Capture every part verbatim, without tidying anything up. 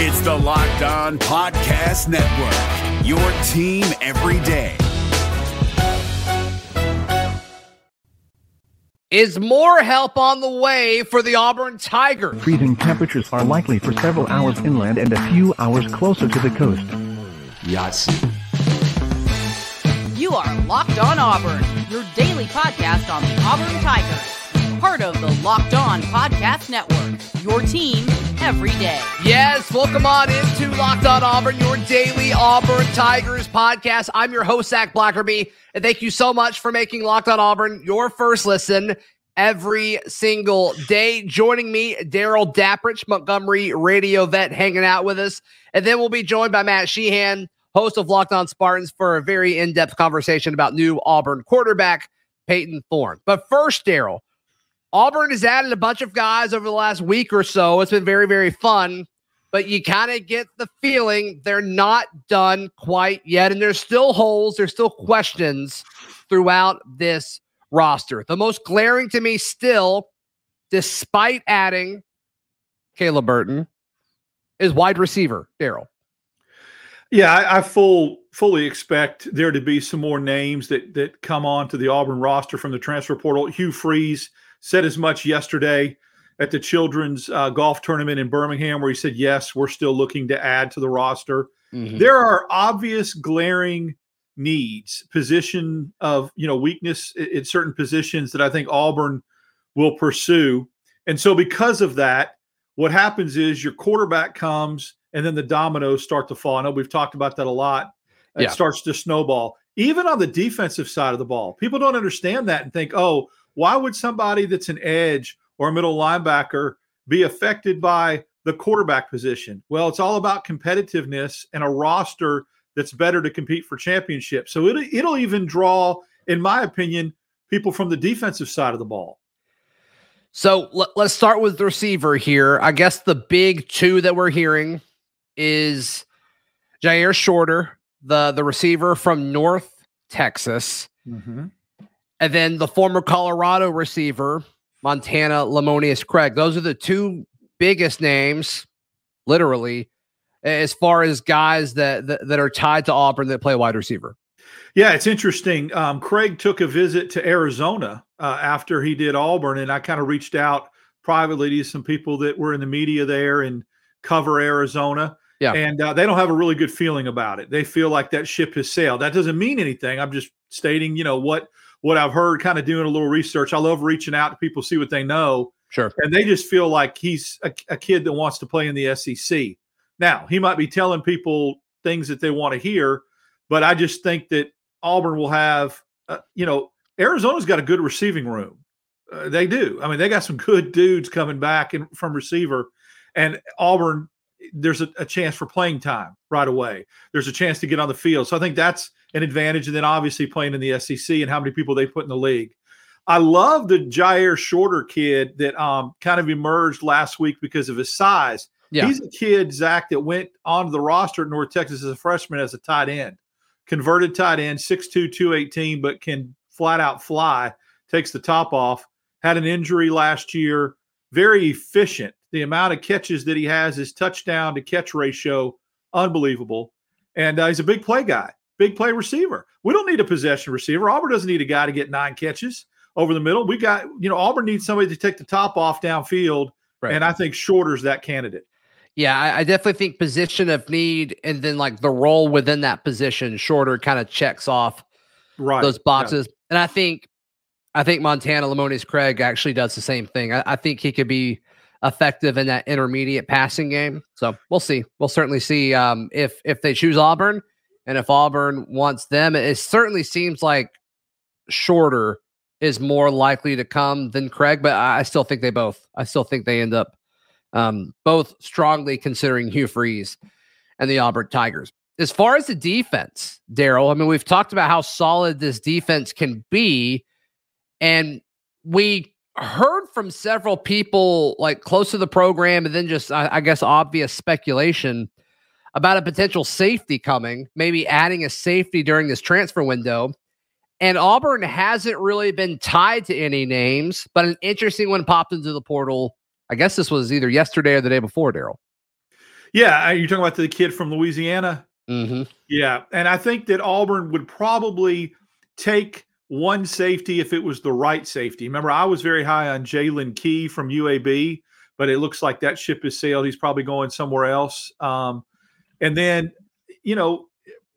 It's the Locked On Podcast Network, your team every day. Is more help on the way for the Auburn Tigers? Freezing temperatures are likely for several hours inland and a few hours closer to the coast. Yes. You are Locked On Auburn, your daily podcast on the Auburn Tigers. Part of the Locked On Podcast Network, your team every day. Yes, welcome on into Locked On Auburn, your daily Auburn Tigers podcast. I'm your host, Zach Blackerby, and thank you so much for making Locked On Auburn your first listen every single day. Joining me, Daryl Daprich, Montgomery radio vet, hanging out with us. And then we'll be joined by Matt Sheehan, host of Locked On Spartans, for a very in-depth conversation about new Auburn quarterback, Peyton Thorne. But first, Daryl, Auburn has added a bunch of guys over the last week or so. It's been very, very fun, but you kind of get the feeling they're not done quite yet, and there's still holes, there's still questions throughout this roster. The most glaring to me still, despite adding Caleb Burton, is wide receiver, Daryl. Yeah, I, I full, fully expect there to be some more names that that come on to the Auburn roster from the transfer portal. Hugh Freeze said as much yesterday at the children's uh, golf tournament in Birmingham, where he said, yes, we're still looking to add to the roster. Mm-hmm. There are obvious glaring needs, position of, you know, weakness at certain positions that I think Auburn will pursue. And so because of that, what happens is your quarterback comes and then the dominoes start to fall. I know we've talked about that a lot. It yeah. starts to snowball. Even on the defensive side of the ball, people don't understand that and think, oh, why would somebody that's an edge or a middle linebacker be affected by the quarterback position? Well, it's all about competitiveness and a roster that's better to compete for championships. So it'll, it'll even draw, in my opinion, people from the defensive side of the ball. So l- let's start with the receiver here. I guess the big two that we're hearing is Jyaire Shorter, the, the receiver from North Texas. Mm-hmm. And then the former Colorado receiver, Montana Lamonius Craig. Those are the two biggest names, literally, as far as guys that that, that are tied to Auburn that play wide receiver. Yeah, it's interesting. Um, Craig took a visit to Arizona uh, after he did Auburn, and I kind of reached out privately to some people that were in the media there and cover Arizona. Yeah, and uh, they don't have a really good feeling about it. They feel like that ship has sailed. That doesn't mean anything. I'm just stating, you know, what – what I've heard, kind of doing a little research. I love reaching out to people, see what they know. Sure. And they just feel like he's a, a kid that wants to play in the S E C. Now, he might be telling people things that they want to hear, but I just think that Auburn will have, uh, you know, Arizona's got a good receiving room. Uh, they do. I mean, they got some good dudes coming back in, from receiver. And Auburn, there's a, a chance for playing time right away. There's a chance to get on the field. So I think that's an advantage. And then obviously playing in the S E C and how many people they put in the league. I love the Jyaire Shorter kid that um, kind of emerged last week because of his size. Yeah. He's a kid, Zach, that went onto the roster at North Texas as a freshman as a tight end, converted tight end, six two, two eighteen, but can flat out fly, takes the top off, had an injury last year, very efficient. The amount of catches that he has, his touchdown to catch ratio, unbelievable. And uh, he's a big play guy, big play receiver. We don't need a possession receiver. Auburn doesn't need a guy to get nine catches over the middle. We got, you know, Auburn needs somebody to take the top off downfield. Right. And I think Shorter's that candidate. Yeah, I, I definitely think position of need and then like the role within that position, Shorter kind of checks off right. those boxes. Yeah. And I think, I think Montana Lamonius Craig actually does the same thing. I, I think he could be effective in that intermediate passing game. So we'll see. We'll certainly see um, if if they choose Auburn and if Auburn wants them. It certainly seems like Shorter is more likely to come than Craig, but I still think they both. I still think they end up um, both strongly considering Hugh Freeze and the Auburn Tigers. As far as the defense, Daryl, I mean, we've talked about how solid this defense can be, and we heard from several people like close to the program and then just, I, I guess, obvious speculation about a potential safety coming, maybe adding a safety during this transfer window. And Auburn hasn't really been tied to any names, but an interesting one popped into the portal. I guess this was either yesterday or the day before, Daryl. Yeah, you're talking about the kid from Louisiana? Mm-hmm. Yeah, and I think that Auburn would probably take one safety if it was the right safety. Remember, I was very high on Jalen Key from U A B, but it looks like that ship has sailed. He's probably going somewhere else. Um, and then, you know,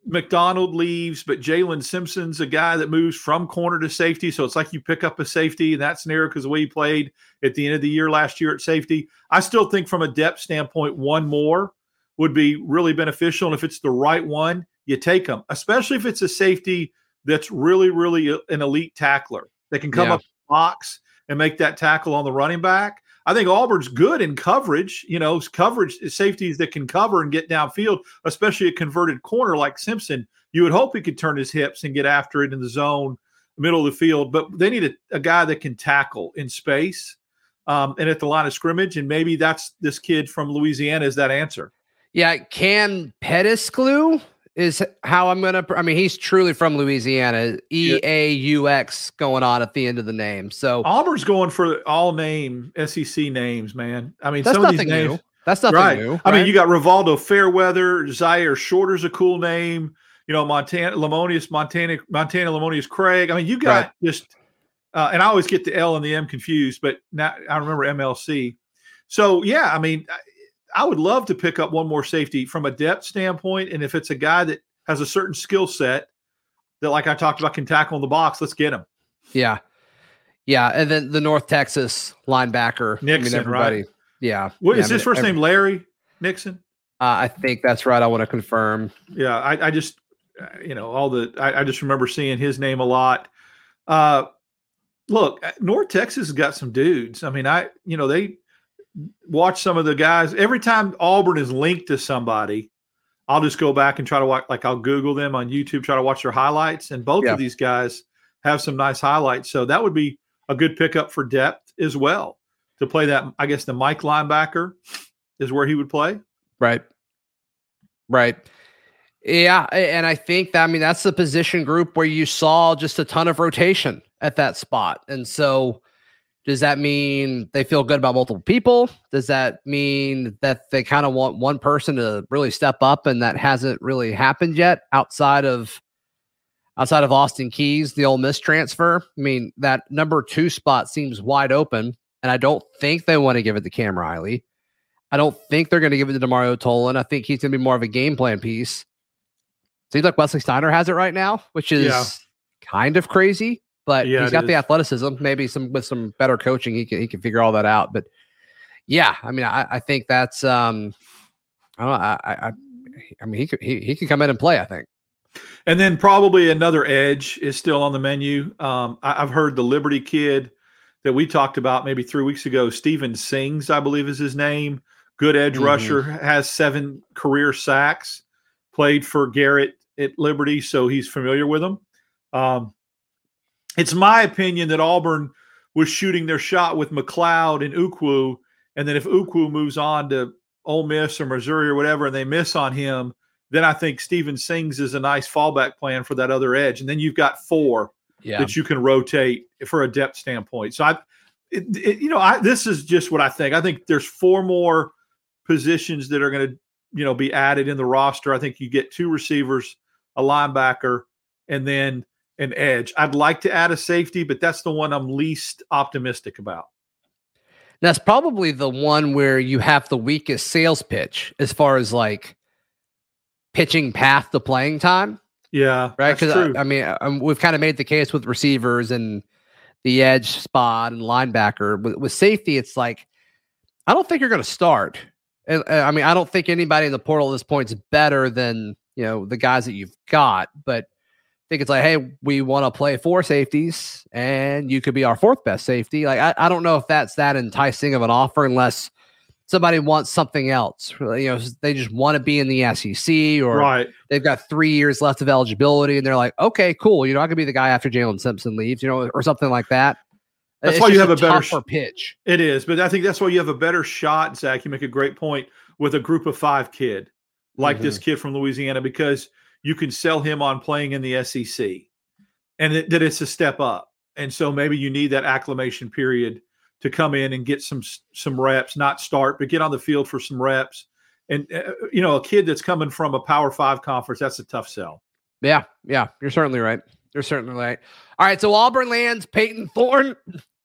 McDonald leaves, but Jalen Simpson's a guy that moves from corner to safety. So it's like you pick up a safety in that scenario because the way he played at the end of the year last year at safety. I still think from a depth standpoint, one more would be really beneficial. And if it's the right one, you take them, especially if it's a safety that's really, really a, an elite tackler. They can come yeah. up the box and make that tackle on the running back. I think Auburn's good in coverage, you know, coverage safeties that can cover and get downfield, especially a converted corner like Simpson. You would hope he could turn his hips and get after it in the zone, middle of the field. But they need a, a guy that can tackle in space um, and at the line of scrimmage. And maybe that's this kid from Louisiana is that answer. Yeah, Cam Pettisclew is how I'm going to – I mean, he's truly from Louisiana. E A U X going on at the end of the name. So Auburn's going for all name S E C names, man. I mean, that's some of these names. New. That's nothing right. new. Right? I mean, you got Rivaldo Fairweather, Jyaire Shorter's a cool name. You know, Montana Lamonius, Montana Montana Lamonius Craig. I mean, you got right. just uh, – and I always get the L and the M confused, but now I remember M L C. So, yeah, I mean – I would love to pick up one more safety from a depth standpoint. And if it's a guy that has a certain skill set that, like I talked about, can tackle in the box, let's get him. Yeah. Yeah. And then the North Texas linebacker. Nixon, I mean, everybody, right? Yeah. What, yeah, is I mean, his first every, name Larry Nixon? Uh, I think that's right. I want to confirm. Yeah. I, I just, you know, all the, I, I just remember seeing his name a lot. Uh, look, North Texas has got some dudes. I mean, I, you know, they, watch some of the guys. Every time Auburn is linked to somebody, I'll just go back and try to watch, like I'll Google them on YouTube, try to watch their highlights. And both yeah. of these guys have some nice highlights. So that would be a good pickup for depth as well to play that. I guess the Mike linebacker is where he would play. Right. Right. Yeah. And I think that, I mean, that's the position group where you saw just a ton of rotation at that spot. And so, does that mean they feel good about multiple people? Does that mean that they kind of want one person to really step up, and that hasn't really happened yet outside of outside of Austin Keys, the Ole Miss transfer? I mean, that number two spot seems wide open, and I don't think they want to give it to Cam Riley. I don't think they're going to give it to DeMario Tolan. I think he's going to be more of a game plan piece. Seems like Wesley Steiner has it right now, which is yeah. kind of crazy. But yeah, he's got the athleticism. Maybe some with some better coaching, he can he can figure all that out. But yeah, I mean, I, I think that's um, I don't know, I, I I mean he could he he can come in and play, I think. And then probably another edge is still on the menu. Um, I, I've heard the Liberty kid that we talked about maybe three weeks ago, Steven Sings, I believe is his name. Good edge mm-hmm. rusher, has seven career sacks. Played for Garrett at Liberty, so he's familiar with him. Um, It's my opinion that Auburn was shooting their shot with McLeod and Ukwu, and then if Ukwu moves on to Ole Miss or Missouri or whatever and they miss on him, then I think Steven Sings is a nice fallback plan for that other edge. And then you've got four yeah. that you can rotate for a depth standpoint. So, I, it, it, you know, I, this is just what I think. I think there's four more positions that are going to, you know, be added in the roster. I think you get two receivers, a linebacker, and then – an edge. I'd like to add a safety, but that's the one I'm least optimistic about. That's probably the one where you have the weakest sales pitch as far as like pitching path to playing time. Yeah. Right. Cause I, I mean, I, we've kind of made the case with receivers and the edge spot and linebacker. With, with safety, it's like, I don't think you're going to start. And I mean, I don't think anybody in the portal at this point is better than, you know, the guys that you've got, but I think it's like, hey, we want to play four safeties and you could be our fourth best safety. Like, I, I don't know if that's that enticing of an offer unless somebody wants something else. You know, they just want to be in the S E C or right. they've got three years left of eligibility and they're like, okay, cool. You know, I could be the guy after Jalen Simpson leaves, you know, or something like that. That's it's why you have a, a better sh- pitch. It is, but I think that's why you have a better shot, Zach. You make a great point with a group of five kid like mm-hmm. this kid from Louisiana, because you can sell him on playing in the S E C and it, that it's a step up. And so maybe you need that acclimation period to come in and get some, some reps, not start, but get on the field for some reps and uh, you know, a kid that's coming from a Power Five conference, that's a tough sell. Yeah, yeah, you're certainly right. You're certainly right. All right, so Auburn lands Peyton Thorne.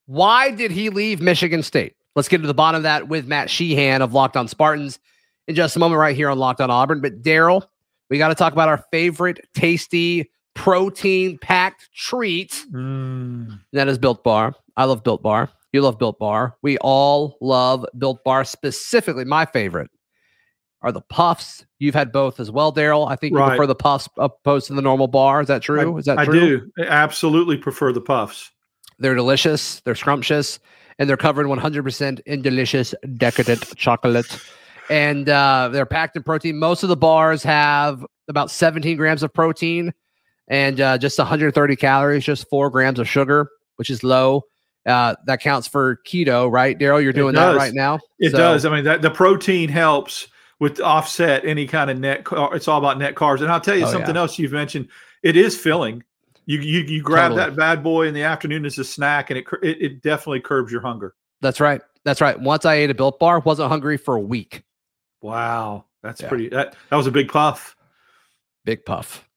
Why did he leave Michigan State? Let's get to the bottom of that with Matt Sheehan of Locked On Spartans in just a moment right here on Locked On Auburn. But Daryl, we got to talk about our favorite tasty protein-packed treat. Mm. And that is Built Bar. I love Built Bar. You love Built Bar. We all love Built Bar. Specifically, my favorite are the puffs. You've had both as well, Daryl. I think you right. prefer the puffs opposed to the normal bar. Is that true? I, is that I true? I do. I absolutely prefer the puffs. They're delicious. They're scrumptious. And they're covered one hundred percent in delicious, decadent chocolate. And uh, they're packed in protein. Most of the bars have about seventeen grams of protein and uh, just one hundred thirty calories, just four grams of sugar, which is low. Uh, that counts for keto, right, Daryl? You're doing that right now? It so. does. I mean, that, the protein helps with offset any kind of net. Car- it's all about net carbs. And I'll tell you oh, something yeah. else you've mentioned. It is filling. You you you grab totally. that bad boy in the afternoon as a snack, and it, it it definitely curbs your hunger. That's right. That's right. Once I ate a Built Bar, wasn't hungry for a week. Wow. That's yeah. pretty. That, that was a big puff. Big puff.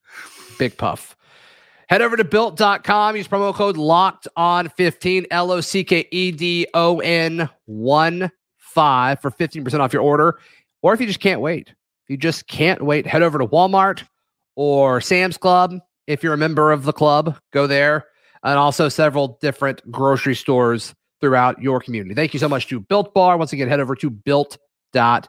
Big puff. Head over to built dot com. Use promo code locked on fifteen, L O C K E D O N one five for fifteen percent off your order. Or if you just can't wait, if you just can't wait, head over to Walmart or Sam's Club. If you're a member of the club, go there, and also several different grocery stores throughout your community. Thank you so much to Built Bar. Once again, head over to built dot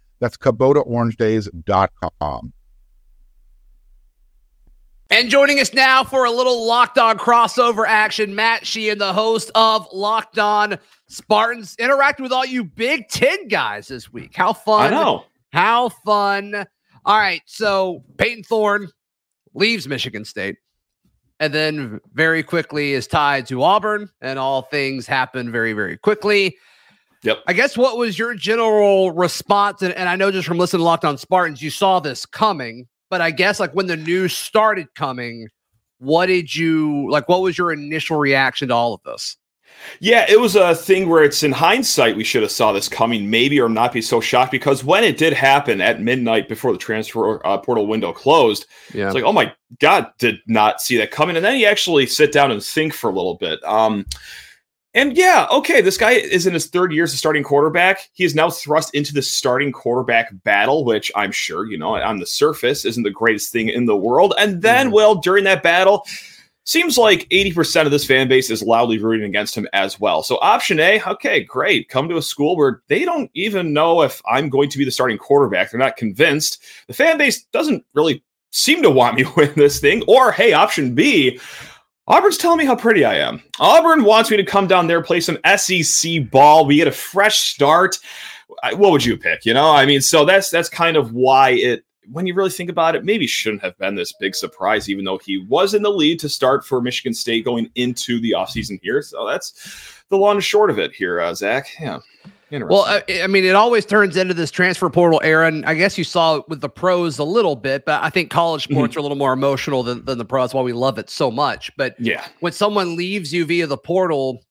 That's Kubota Orange Days dot com. And joining us now for a little Locked On crossover action, Matt Sheehan, the host of Locked On Spartans, interacting with all you Big Ten guys this week. How fun. I know. How fun. All right, so Peyton Thorne leaves Michigan State. And then very quickly is tied to Auburn, and all things happen very, very quickly. Yep. I guess what was your general response? And, and I know just from listening to Locked On Spartans, you saw this coming, but I guess like when the news started coming, what did you like? What was your initial reaction to all of this? Yeah, it was a thing where it's in hindsight we should have saw this coming maybe or not be so shocked, because when it did happen at midnight before the transfer uh, portal window closed, yeah. it's like, oh my God, did not see that coming. And then you actually sit down and think for a little bit. Um, and yeah, okay, this guy is in his third year as a starting quarterback. He is now thrust into the starting quarterback battle, which I'm sure, you know, on the surface isn't the greatest thing in the world. And then, mm. well, during that battle, seems like eighty percent of this fan base is loudly rooting against him as well. So option A, okay, great. Come to a school where they don't even know if I'm going to be the starting quarterback. They're not convinced. The fan base doesn't really seem to want me to win this thing. Or, hey, option B, Auburn's telling me how pretty I am. Auburn wants me to come down there, play some S E C ball. We get a fresh start. What would you pick? You know, I mean, so that's that's kind of why it, when you really think about it, maybe shouldn't have been this big surprise, even though he was in the lead to start for Michigan State going into the offseason here. So that's the long and short of it here, uh, Zach. Yeah. Well, I, I mean, it always turns into this transfer portal era, and I guess you saw it with the pros a little bit, but I think college sports mm-hmm. are a little more emotional than, than the pros. That's why we love it so much. But yeah, when someone leaves you via the portal,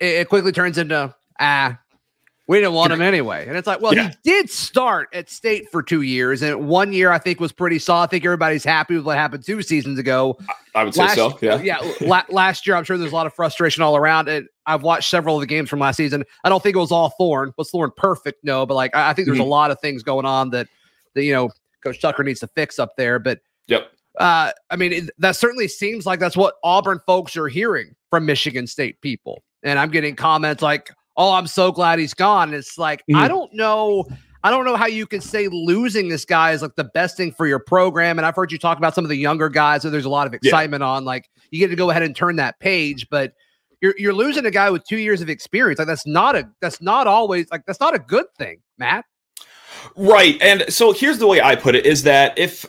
it, it quickly turns into, ah, we didn't want him anyway. And it's like, well, yeah. he did start at State for two years. And one year, I think, was pretty solid. I think everybody's happy with what happened two seasons ago. I would last, say so, yeah. Yeah, la- last year, I'm sure there's a lot of frustration all around. And I've watched several of the games from last season. I don't think it was all Thorne. Was Thorne perfect? No, but like I, I think there's mm-hmm. a lot of things going on that, that, you know, Coach Tucker needs to fix up there. But, yep. uh, I mean, it, that certainly seems like that's what Auburn folks are hearing from Michigan State people. And I'm getting comments like, oh, I'm so glad he's gone. It's like, mm. I don't know. I don't know how you can say losing this guy is like the best thing for your program. And I've heard you talk about some of the younger guys that there's a lot of excitement yeah. on. Like, you get to go ahead and turn that page, but you're you're losing a guy with two years of experience. Like that's not a that's not always like that's not a good thing, Matt. Right. And so here's the way I put it is that if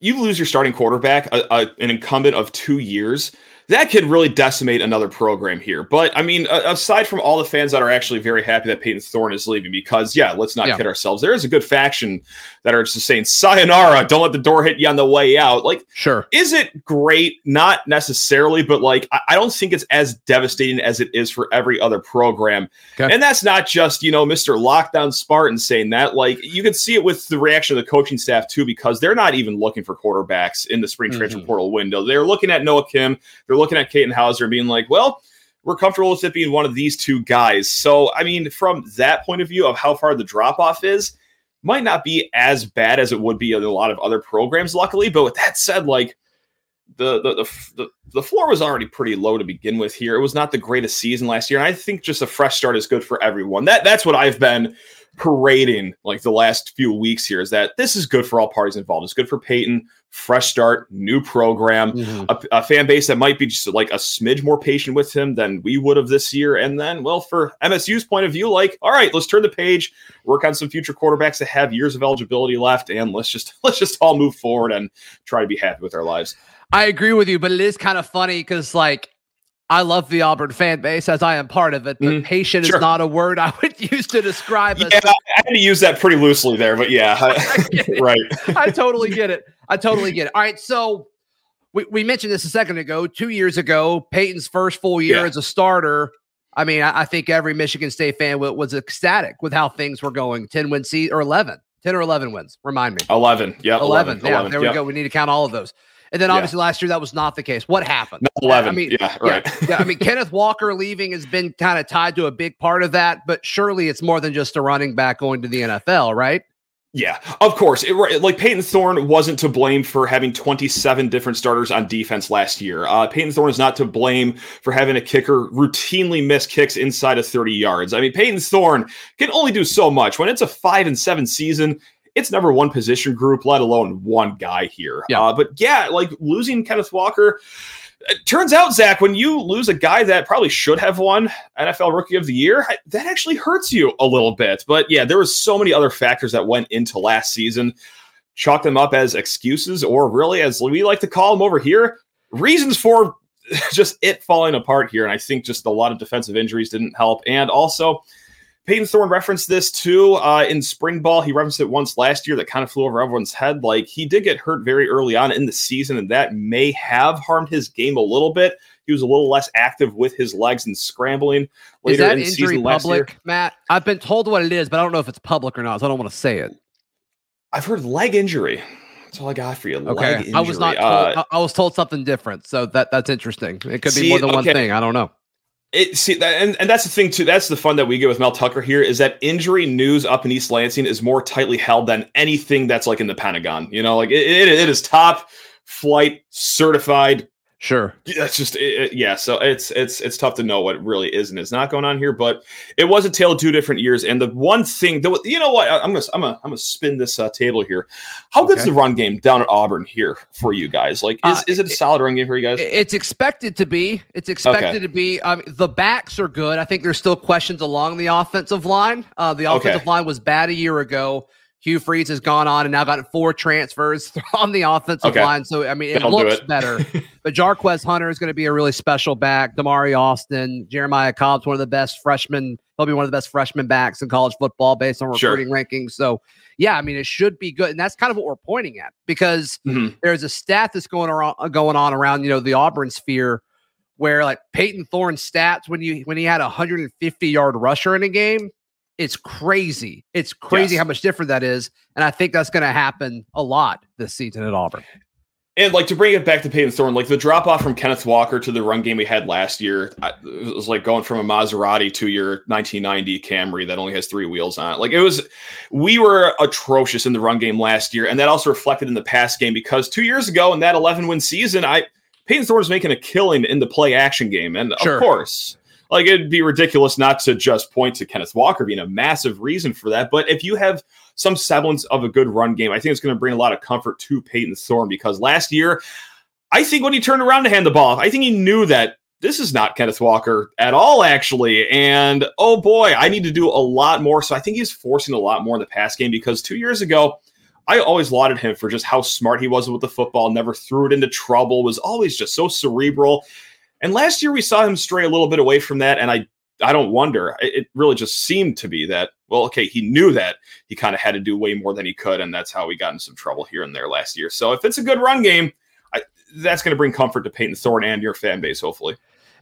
you lose your starting quarterback, a, a, an incumbent of two years, that could really decimate another program here. But, I mean, aside from all the fans that are actually very happy that Peyton Thorne is leaving, because, yeah, let's not yeah. kid ourselves. There is a good faction that are just saying, sayonara, don't let the door hit you on the way out. Like, sure. Is it great? Not necessarily, but, like, I, I don't think it's as devastating as it is for every other program. Okay. And that's not just, you know, Mister Lockdown Spartan saying that. Like, you can see it with the reaction of the coaching staff, too, because they're not even looking for quarterbacks in the spring mm-hmm. transfer portal window. They're looking at Noah Kim. They're looking at Caden Hauser and being like, well, we're comfortable with it being one of these two guys. So, I mean, from that point of view of how far the drop-off is, might not be as bad as it would be in a lot of other programs, luckily. But with that said, like, the the the, the floor was already pretty low to begin with here. It was not the greatest season last year. And I think just a fresh start is good for everyone. That That's what I've been parading, like, the last few weeks here, is that this is good for all parties involved. It's good for Peyton. Fresh start, new program, mm-hmm. a, a fan base that might be just like a smidge more patient with him than we would have this year. And then, well, for M S U's point of view, like, all right, let's turn the page, work on some future quarterbacks that have years of eligibility left, and let's just let's just all move forward and try to be happy with our lives. I agree with you, but it is kind of funny because, like, I love the Auburn fan base, as I am part of it. The mm, patient sure. is not a word I would use to describe us. Yeah, I had to use that pretty loosely there, but yeah. I right. I totally get it. I totally get it. All right, so we, we mentioned this a second ago. Two years ago, Peyton's first full year yeah. as a starter. I mean, I, I think every Michigan State fan w- was ecstatic with how things were going. ten win season, or eleven. ten or eleven wins, remind me. eleven, yeah. eleven, eleven, yeah, eleven there we yep. go. We need to count all of those. And then obviously yeah. last year that was not the case. What happened? Not eleven. I mean, yeah, right. Yeah, yeah, I mean, Kenneth Walker leaving has been kind of tied to a big part of that, but surely it's more than just a running back going to the N F L, right? Yeah, of course. It, like, Peyton Thorne wasn't to blame for having twenty-seven different starters on defense last year. Uh, Peyton Thorne is not to blame for having a kicker routinely miss kicks inside of thirty yards. I mean, Peyton Thorne can only do so much. When it's a five and seven season, it's number one position group, let alone one guy here. Yeah. Uh, but yeah, like, losing Kenneth Walker, it turns out, Zach, when you lose a guy that probably should have won N F L Rookie of the Year, that actually hurts you a little bit. But yeah, there was so many other factors that went into last season. Chalk them up as excuses, or really, as we like to call them over here, reasons for just it falling apart here. And I think just a lot of defensive injuries didn't help. And also, Peyton Thorne referenced this, too, uh, in spring ball. He referenced it once last year that kind of flew over everyone's head. Like, he did get hurt very early on in the season, and that may have harmed his game a little bit. He was a little less active with his legs and scrambling later in the season last year. Is that injury public, Matt? I've been told what it is, but I don't know if it's public or not, so I don't want to say it. I've heard leg injury. That's all I got for you. Leg okay. injury. I was not told, uh, I was told something different, so that, that's interesting. It could see, be more than okay. one thing. I don't know. It, see, that, and, and that's the thing, too. That's the fun that we get with Mel Tucker here, is that injury news up in East Lansing is more tightly held than anything that's, like, in the Pentagon. You know, like, it, it, it is top flight certified. Sure. That's just, it, it, yeah. So it's it's it's tough to know what really is and is not going on here. But it was a tale of two different years. And the one thing, that, you know what? I'm gonna I'm gonna I'm gonna spin this uh, table here. How okay. good's the run game down at Auburn here for you guys? Like, is, uh, is it a solid it, run game for you guys? It's expected to be. It's expected okay. to be. Um, the backs are good. I think there's still questions along the offensive line. Uh, the offensive okay. line was bad a year ago. Hugh Freeze has gone on and now got four transfers on the offensive okay. line. So, I mean, it That'll looks it. better. But Jarquez Hunter is going to be a really special back. DeMari Austin, Jeremiah Cobb's one of the best freshmen. He'll be one of the best freshman backs in college football based on recruiting sure. rankings. So, yeah, I mean, it should be good. And that's kind of what we're pointing at, because mm-hmm. there's a stat that's going around, going on around, you know, the Auburn sphere, where, like, Peyton Thorne's stats, when you when he had a one hundred fifty-yard rusher in a game, It's crazy. It's crazy yes. how much different that is. And I think that's going to happen a lot this season at Auburn. And, like, to bring it back to Peyton Thorne, like, the drop-off from Kenneth Walker to the run game we had last year, I, it was like going from a Maserati to your nineteen ninety Camry that only has three wheels on it. Like, it was, we were atrocious in the run game last year. And that also reflected in the pass game, because two years ago in that eleven-win season, I Peyton Thorne was making a killing in the play-action game. And, sure. of course... Like, it'd be ridiculous not to just point to Kenneth Walker being a massive reason for that. But if you have some semblance of a good run game, I think it's going to bring a lot of comfort to Peyton Thorne, because last year, I think when he turned around to hand the ball off, I think he knew that this is not Kenneth Walker at all, actually. And, oh, boy, I need to do a lot more. So I think he's forcing a lot more in the pass game, because two years ago, I always lauded him for just how smart he was with the football, never threw it into trouble, was always just so cerebral. And last year we saw him stray a little bit away from that, and I I don't wonder. It really just seemed to be that, well, okay, he knew that he kind of had to do way more than he could, and that's how he got in some trouble here and there last year. So if it's a good run game, I, that's going to bring comfort to Peyton Thorne and your fan base, hopefully.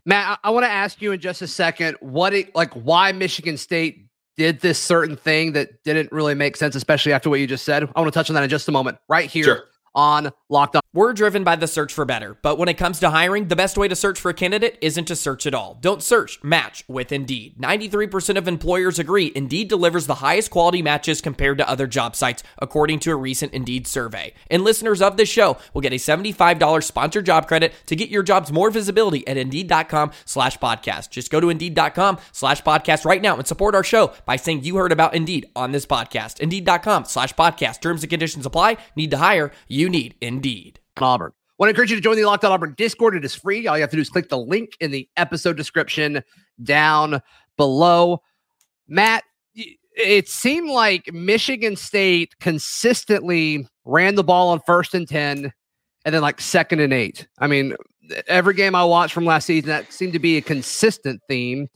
Matt, I, I want to ask you in just a second, what it, like why Michigan State did this certain thing that didn't really make sense, especially after what you just said. I want to touch on that in just a moment, right here. Sure. On Locked On. We're driven by the search for better, but when it comes to hiring, the best way to search for a candidate isn't to search at all. Don't search, match with Indeed. ninety-three percent of employers agree Indeed delivers the highest quality matches compared to other job sites, according to a recent Indeed survey. And listeners of this show will get a seventy-five dollars sponsored job credit to get your jobs more visibility at Indeed.com slash podcast. Just go to Indeed.com slash podcast right now and support our show by saying you heard about Indeed on this podcast. Indeed.com slash podcast. Terms and conditions apply. Need to hire? You You need Indeed. Auburn. I want to encourage you to join the Locked On Auburn Discord. It is free. All you have to do is click the link in the episode description down below. Matt, it seemed like Michigan State consistently ran the ball on first and ten, and then like second and eight. I mean, every game I watched from last season, that seemed to be a consistent theme.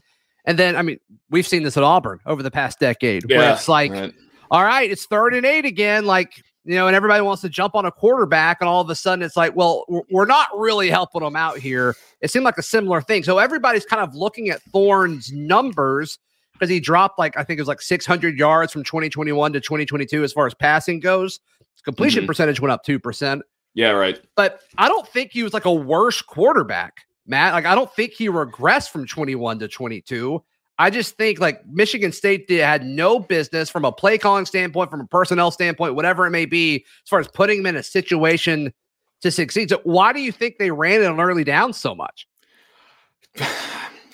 And then, I mean, we've seen this at Auburn over the past decade, yeah, where it's like, right. all right, it's third and eight again. Like, You know, and everybody wants to jump on a quarterback, and all of a sudden it's like, well, we're not really helping them out here. It seemed like a similar thing. So everybody's kind of looking at Thorne's numbers because he dropped, like, I think it was like six hundred yards from twenty twenty-one to twenty twenty-two as far as passing goes. His completion mm-hmm. percentage went up two percent. Yeah, right. But I don't think he was like a worse quarterback, Matt. Like, I don't think he regressed from twenty-one to twenty-two. I just think like Michigan State did, had no business from a play calling standpoint, from a personnel standpoint, whatever it may be, as far as putting them in a situation to succeed. So why do you think they ran it on early down so much?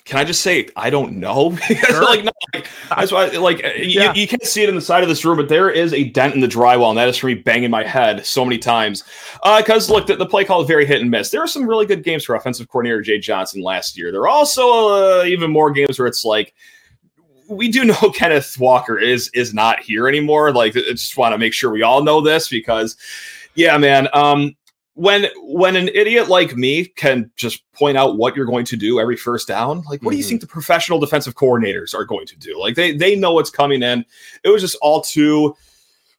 Can I just say, I don't know. Sure. like, no, like, that's why, like yeah. you, you can't see it in the side of this room, but there is a dent in the drywall, and that is for me banging my head so many times. Because, uh, look, the, the play call is very hit and miss. There are some really good games for offensive coordinator Jay Johnson last year. There are also uh, even more games where it's like, we do know Kenneth Walker is is not here anymore. Like, I just want to make sure we all know this because, yeah, man, um, When when an idiot like me can just point out what you're going to do every first down, like, what mm-hmm. do you think the professional defensive coordinators are going to do? Like, they they know what's coming in. It was just all too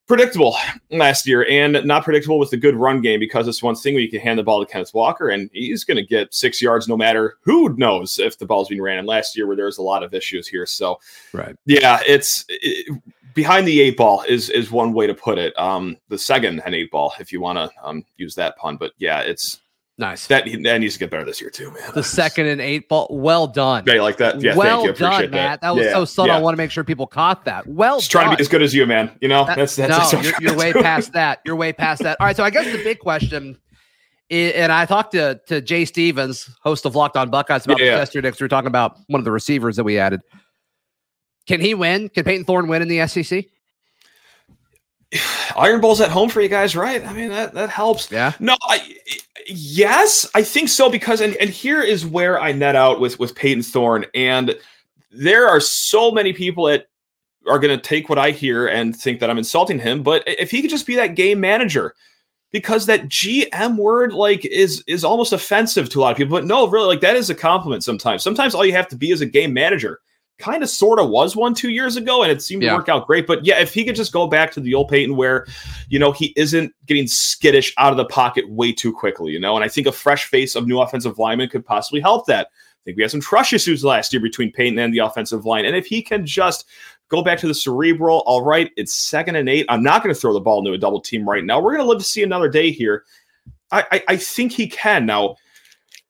predictable last year, and not predictable with the good run game, because it's one thing where you can hand the ball to Kenneth Walker, and he's going to get six yards no matter who knows if the ball's being ran. And last year, where there was a lot of issues here. So, right. yeah, it's it, – behind the eight ball is is one way to put it. Um, the second and eight ball, if you want to um, use that pun. But yeah, it's nice. That, that needs to get better this year too, man. The second and eight ball. Well done. Yeah, like that. Yeah, well thank you. Appreciate done, that. Matt. That was yeah, so subtle. Yeah. I want to make sure people caught that. Well Just done. Trying to be as good as you, man. You know, that, that's that's. No, you're, you're way do. past that. You're way past that. All right. So I guess the big question is, and I talked to to Jay Stevens, host of Locked On Buckeyes, about yeah, this yesterday, because we were talking about one of the receivers that we added. Can he win? Can Peyton Thorne win in the S E C? Iron Bowl's at home for you guys, right? I mean, that, that helps. Yeah. No, I, yes, I think so, because, and, and here is where I net out with, with Peyton Thorne. And there are so many people that are going to take what I hear and think that I'm insulting him. But if he could just be that game manager, because that G M word like is is almost offensive to a lot of people. But no, really, like that is a compliment sometimes. Sometimes all you have to be is a game manager. Kind of, sort of was one two years ago, and it seemed yeah. to work out great. But yeah, if he could just go back to the old Peyton where, you know, he isn't getting skittish out of the pocket way too quickly, you know, and I think a fresh face of new offensive lineman could possibly help that. I think we had some trust issues last year between Peyton and the offensive line. And if he can just go back to the cerebral, all right, it's second and eight. I'm not going to throw the ball into a double team right now. We're going to live to see another day here. I, I, I think he can now.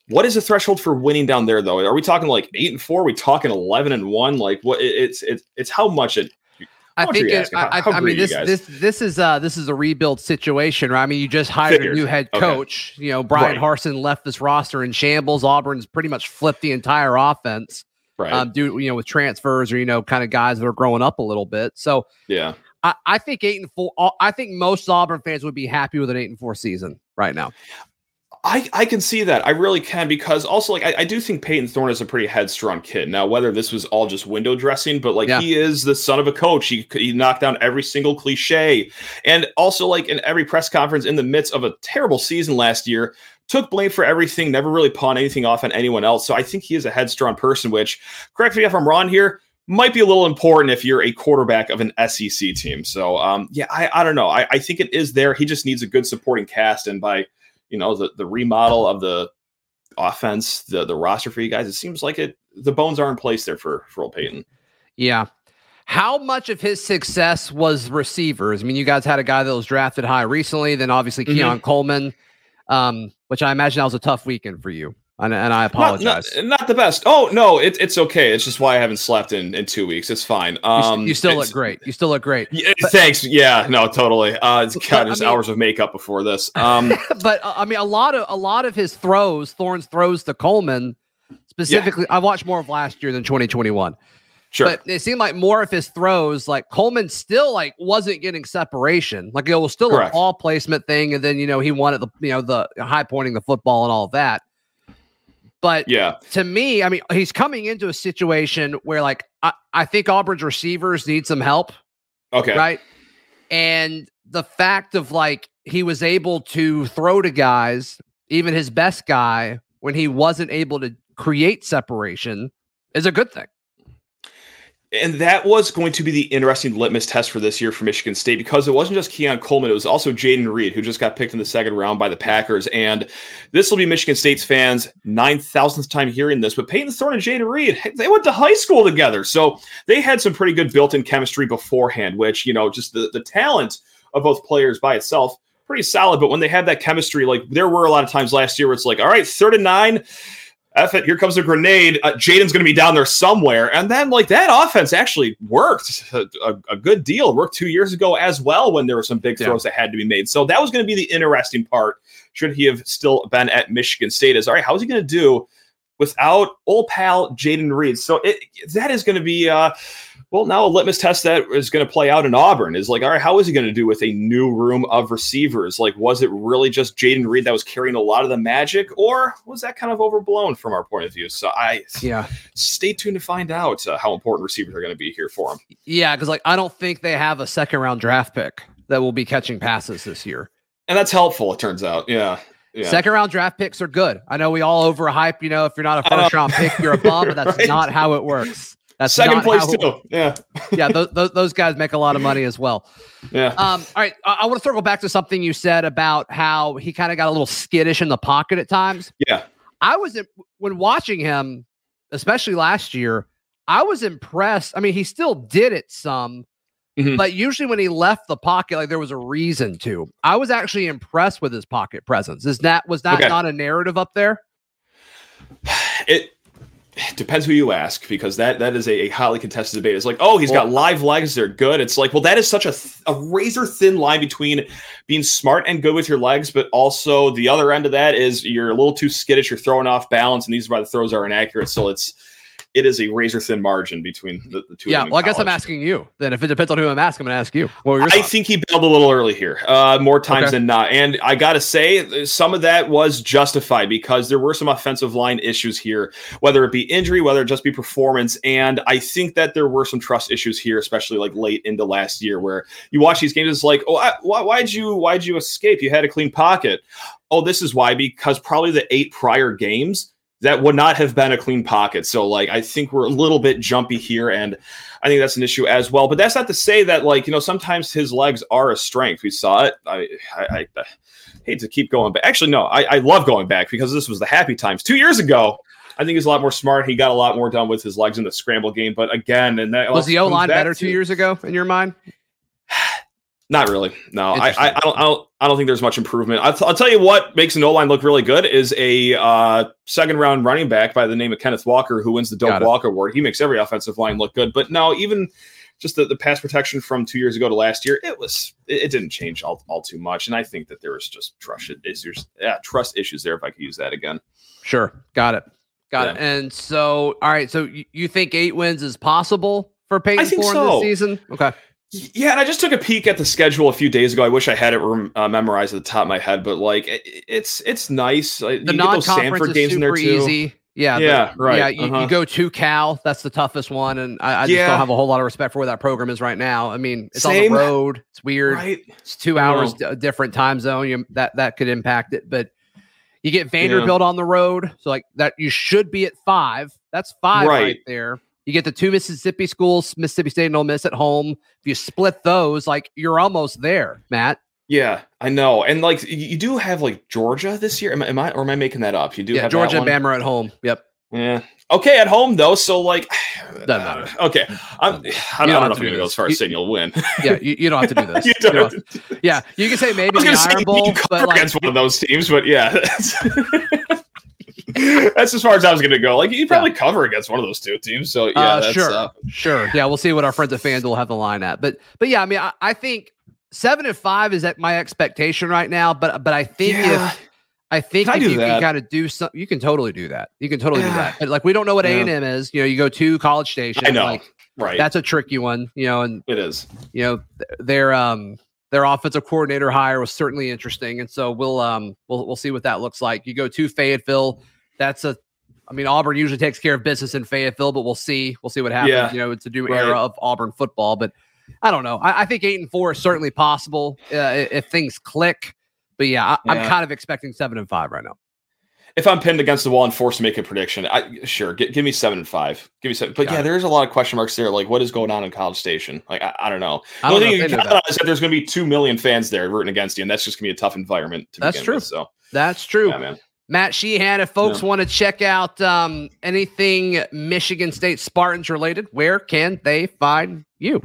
What is the threshold for winning down there, though? Are we talking like eight and four? Are we talking eleven and one? Like what? It's it's it's how much it. How I much think. It, how, I, how I mean this this this is uh this is a rebuild situation, right? I mean, you just hired Figured. a new head coach. Okay. You know, Brian right. Harsin left this roster in shambles. Auburn's pretty much flipped the entire offense, right? Um, due you know with transfers or you know kind of guys that are growing up a little bit. So yeah, I, I think eight and four. I think most Auburn fans would be happy with an eight and four season right now. I, I can see that. I really can, because also, like, I, I do think Peyton Thorne is a pretty headstrong kid. Now, whether this was all just window dressing, but, like, yeah. he is the son of a coach. He, he knocked down every single cliche. And also, like, in every press conference in the midst of a terrible season last year, took blame for everything, never really pawned anything off on anyone else. So I think he is a headstrong person, which, correct me if I'm wrong here, might be a little important if you're a quarterback of an S E C team. So, um, yeah, I, I don't know. I, I think it is there. He just needs a good supporting cast. And by, you know, the, the remodel of the offense, the, the roster for you guys, it seems like it the bones are in place there for, for old Peyton. Yeah. How much of his success was receivers? I mean, you guys had a guy that was drafted high recently, then obviously mm-hmm. Keon Coleman, um, which I imagine that was a tough weekend for you. And, and I apologize. Not, not, not the best. Oh, no, it, it's okay. It's just why I haven't slept in, in two weeks. It's fine. Um, you, you still look great. You still look great. Yeah, but, thanks. Yeah, no, totally. Uh, it's God, there's I mean, hours of makeup before this. Um, but, uh, I mean, a lot of a lot of his throws, Thorne's throws to Coleman, specifically, yeah. I watched more of last year than twenty twenty-one. Sure. But it seemed like more of his throws, like Coleman still like wasn't getting separation. Like it was still Correct. a ball placement thing. And then, you know, he wanted the, you know, the high pointing the football and all that. But yeah. to me, I mean, he's coming into a situation where, like, I, I think Auburn's receivers need some help. Okay. Right? And the fact of, like, he was able to throw to guys, even his best guy, when he wasn't able to create separation is a good thing. And that was going to be the interesting litmus test for this year for Michigan State, because it wasn't just Keon Coleman. It was also Jayden Reed, who just got picked in the second round by the Packers. And this will be Michigan State's fans' nine thousandth time hearing this. But Peyton Thorne and Jayden Reed, they went to high school together. So they had some pretty good built-in chemistry beforehand, which, you know, just the, the talent of both players by itself, pretty solid. But when they had that chemistry, like there were a lot of times last year where it's like, all right, third and nine. F it, here comes a grenade. Uh, Jaden's going to be down there somewhere. And then, like, that offense actually worked a, a, a good deal. It worked two years ago as well when there were some big throws yeah. that had to be made. So that was going to be the interesting part. Should he have still been at Michigan State? Is, all right, how is he going to do without old pal Jayden Reed? So it, that is going to be, uh, well, now a litmus test that is going to play out in Auburn is like, all right, how is he going to do with a new room of receivers? Like, was it really just Jayden Reed that was carrying a lot of the magic, or was that kind of overblown from our point of view? So I, yeah, stay tuned to find out uh, how important receivers are going to be here for him. Yeah, because like I don't think they have a second round draft pick that will be catching passes this year, and that's helpful. It turns out, yeah. Yeah. Second round draft picks are good. I know we all overhype, you know, if you're not a first round pick, you're a bum, but that's right. not how it works. That's second place too. Yeah. yeah. Those, those, those guys make a lot of money as well. Yeah. Um, all right. I, I want to circle back to something you said about how he kind of got a little skittish in the pocket at times. Yeah. I was, when watching him, especially last year, I was impressed. I mean, he still did it some, Mm-hmm. but usually when he left the pocket, like there was a reason to. I was actually impressed with his pocket presence. Is that was that okay. not a narrative up there? It, it depends who you ask, because that that is a, a highly contested debate. It's like, oh, he's well, got live legs; they're good. It's like, well, that is such a th- a razor thin line between being smart and good with your legs, but also the other end of that is you're a little too skittish, you're throwing off balance, and these are why the throws are inaccurate. So it's. It is a razor thin margin between the, the two. Yeah, well, I college. guess I'm asking you then. If it depends on who I'm asking, I'm gonna ask you. What I thoughts? think he bailed a little early here, uh, more times okay. than not. And I gotta say, some of that was justified because there were some offensive line issues here, whether it be injury, whether it just be performance. And I think that there were some trust issues here, especially like late into last year, where you watch these games, it's like, oh, I, why, why'd you, why'd you escape? You had a clean pocket. Oh, this is why, because probably the eight prior games. That would not have been a clean pocket. So, like, I think we're a little bit jumpy here, and I think that's an issue as well. But that's not to say that, like, you know, sometimes his legs are a strength. We saw it. I I, I hate to keep going, but actually, no, I, I love going back because this was the happy times. Two years ago, I think he's a lot more smart. He got a lot more done with his legs in the scramble game. But, again, and that was the O-line better two years ago in your mind? Not really. No, I, I, I don't. I don't. I don't think there's much improvement. I'll, t- I'll tell you what makes an O-line look really good is a uh, second-round running back by the name of Kenneth Walker, who wins the Doak Walker Award. He makes every offensive line look good. But no, even just the, the pass protection from two years ago to last year, it was it, it didn't change all, all too much. And I think that there was just trust issues. Yeah, trust issues there. If I could use that again. Sure, got it, got yeah. it. And so, all right. So you, you think eight wins is possible for Peyton Thorne so. this season? Okay. Yeah, and I just took a peek at the schedule a few days ago. I wish I had it rem- uh, memorized at the top of my head, but like it, it's it's nice. The you non-conference is super easy. Yeah, yeah, the, right. Yeah, you, uh-huh. you go to Cal. That's the toughest one, and I, I just yeah. don't have a whole lot of respect for where that program is right now. I mean, it's Same. on the road. It's weird. Right. It's two hours d- different time zone. You, that that could impact it, but you get Vanderbilt yeah. on the road, so like that you should be at five. That's five right, right there. You get the two Mississippi schools, Mississippi State and Ole Miss at home. If you split those, like you're almost there, Matt. Yeah, I know. And like you do have like Georgia this year. Am I, am I or am I making that up? You do yeah, have Georgia and Bama at home. Yep. Yeah. Okay, at home though. So like, doesn't matter. Okay, I'm, I don't, don't, don't know if I'm gonna go as far as saying you'll win. Yeah, you, you don't have to do this. you don't you know. to do yeah, you can say maybe the Iron Bowl, but like against one of those teams. But yeah. That's as far as I was going to go. Like, you probably yeah. cover against one of those two teams. So, yeah, uh, that's, sure. Uh, sure. Yeah, we'll see what our friends at FanDuel have the line at. But, but yeah, I mean, I, I think seven and five is at my expectation right now. But, but I think yeah. if I think if I you that? can kind of do something, you can totally do that. You can totally yeah. do that. And like, we don't know what A and M yeah. is. You know, you go to College Station. I know. Like, right. That's a tricky one, you know, and it is, you know, their, um, their offensive coordinator hire was certainly interesting. And so we'll, um, we'll, we'll see what that looks like. You go to Fayetteville. That's a, I mean, Auburn usually takes care of business in Fayetteville, but we'll see. We'll see what happens. Yeah, you know, it's a new right. era of Auburn football, but I don't know. I, I think eight and four is certainly possible uh, if things click. But yeah, I, yeah, I'm kind of expecting seven and five right now. If I'm pinned against the wall and forced to make a prediction, I sure g- give me seven and five. Give me seven. But Got yeah, it. there's a lot of question marks there. Like, what is going on in College Station? Like, I, I don't know. The only thing you can count on is that there's going to be two million fans there rooting against you, and that's just going to be a tough environment. To that's begin true. With, so that's true. Yeah, man. Matt Sheehan, if folks yeah. want to check out um, anything Michigan State Spartans related, where can they find you?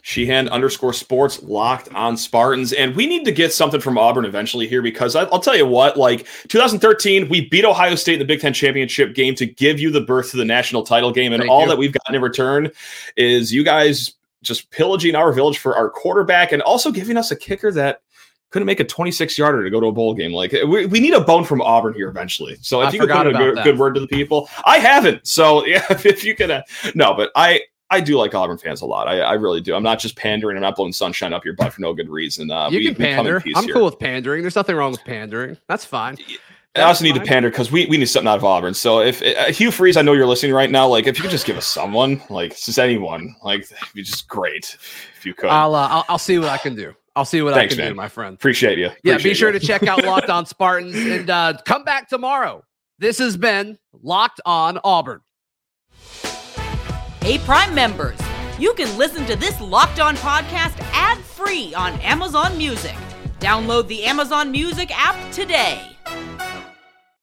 Sheehan underscore sports, Locked On Spartans. And we need to get something from Auburn eventually here, because I, I'll tell you what, like twenty thirteen, we beat Ohio State in the Big Ten championship game to give you the birth to the national title game. And Thank all you. that we've gotten in return is you guys just pillaging our village for our quarterback and also giving us a kicker that couldn't make a twenty-six yarder to go to a bowl game. Like we, we need a bone from Auburn here eventually. So if I you could put a good, good word to the people, I haven't. So yeah, if you could, uh, no, but I, I do like Auburn fans a lot. I, I really do. I'm not just pandering. I'm not blowing sunshine up your butt for no good reason. Uh, you we, can pander. I'm here. cool with pandering. There's nothing wrong with pandering. That's fine. That's I also fine. need to pander because we, we need something out of Auburn. So if uh, Hugh Freeze, I know you're listening right now. Like if you could just give us someone, like just anyone, like it'd be just great if you could. I'll uh, I'll, I'll see what I can do. I'll see what Thanks, I can man. do, my friend. Appreciate you. Appreciate yeah, be sure you. to check out Locked On Spartans and uh, come back tomorrow. This has been Locked On Auburn. Hey, Prime members, you can listen to this Locked On podcast ad-free on Amazon Music. Download the Amazon Music app today.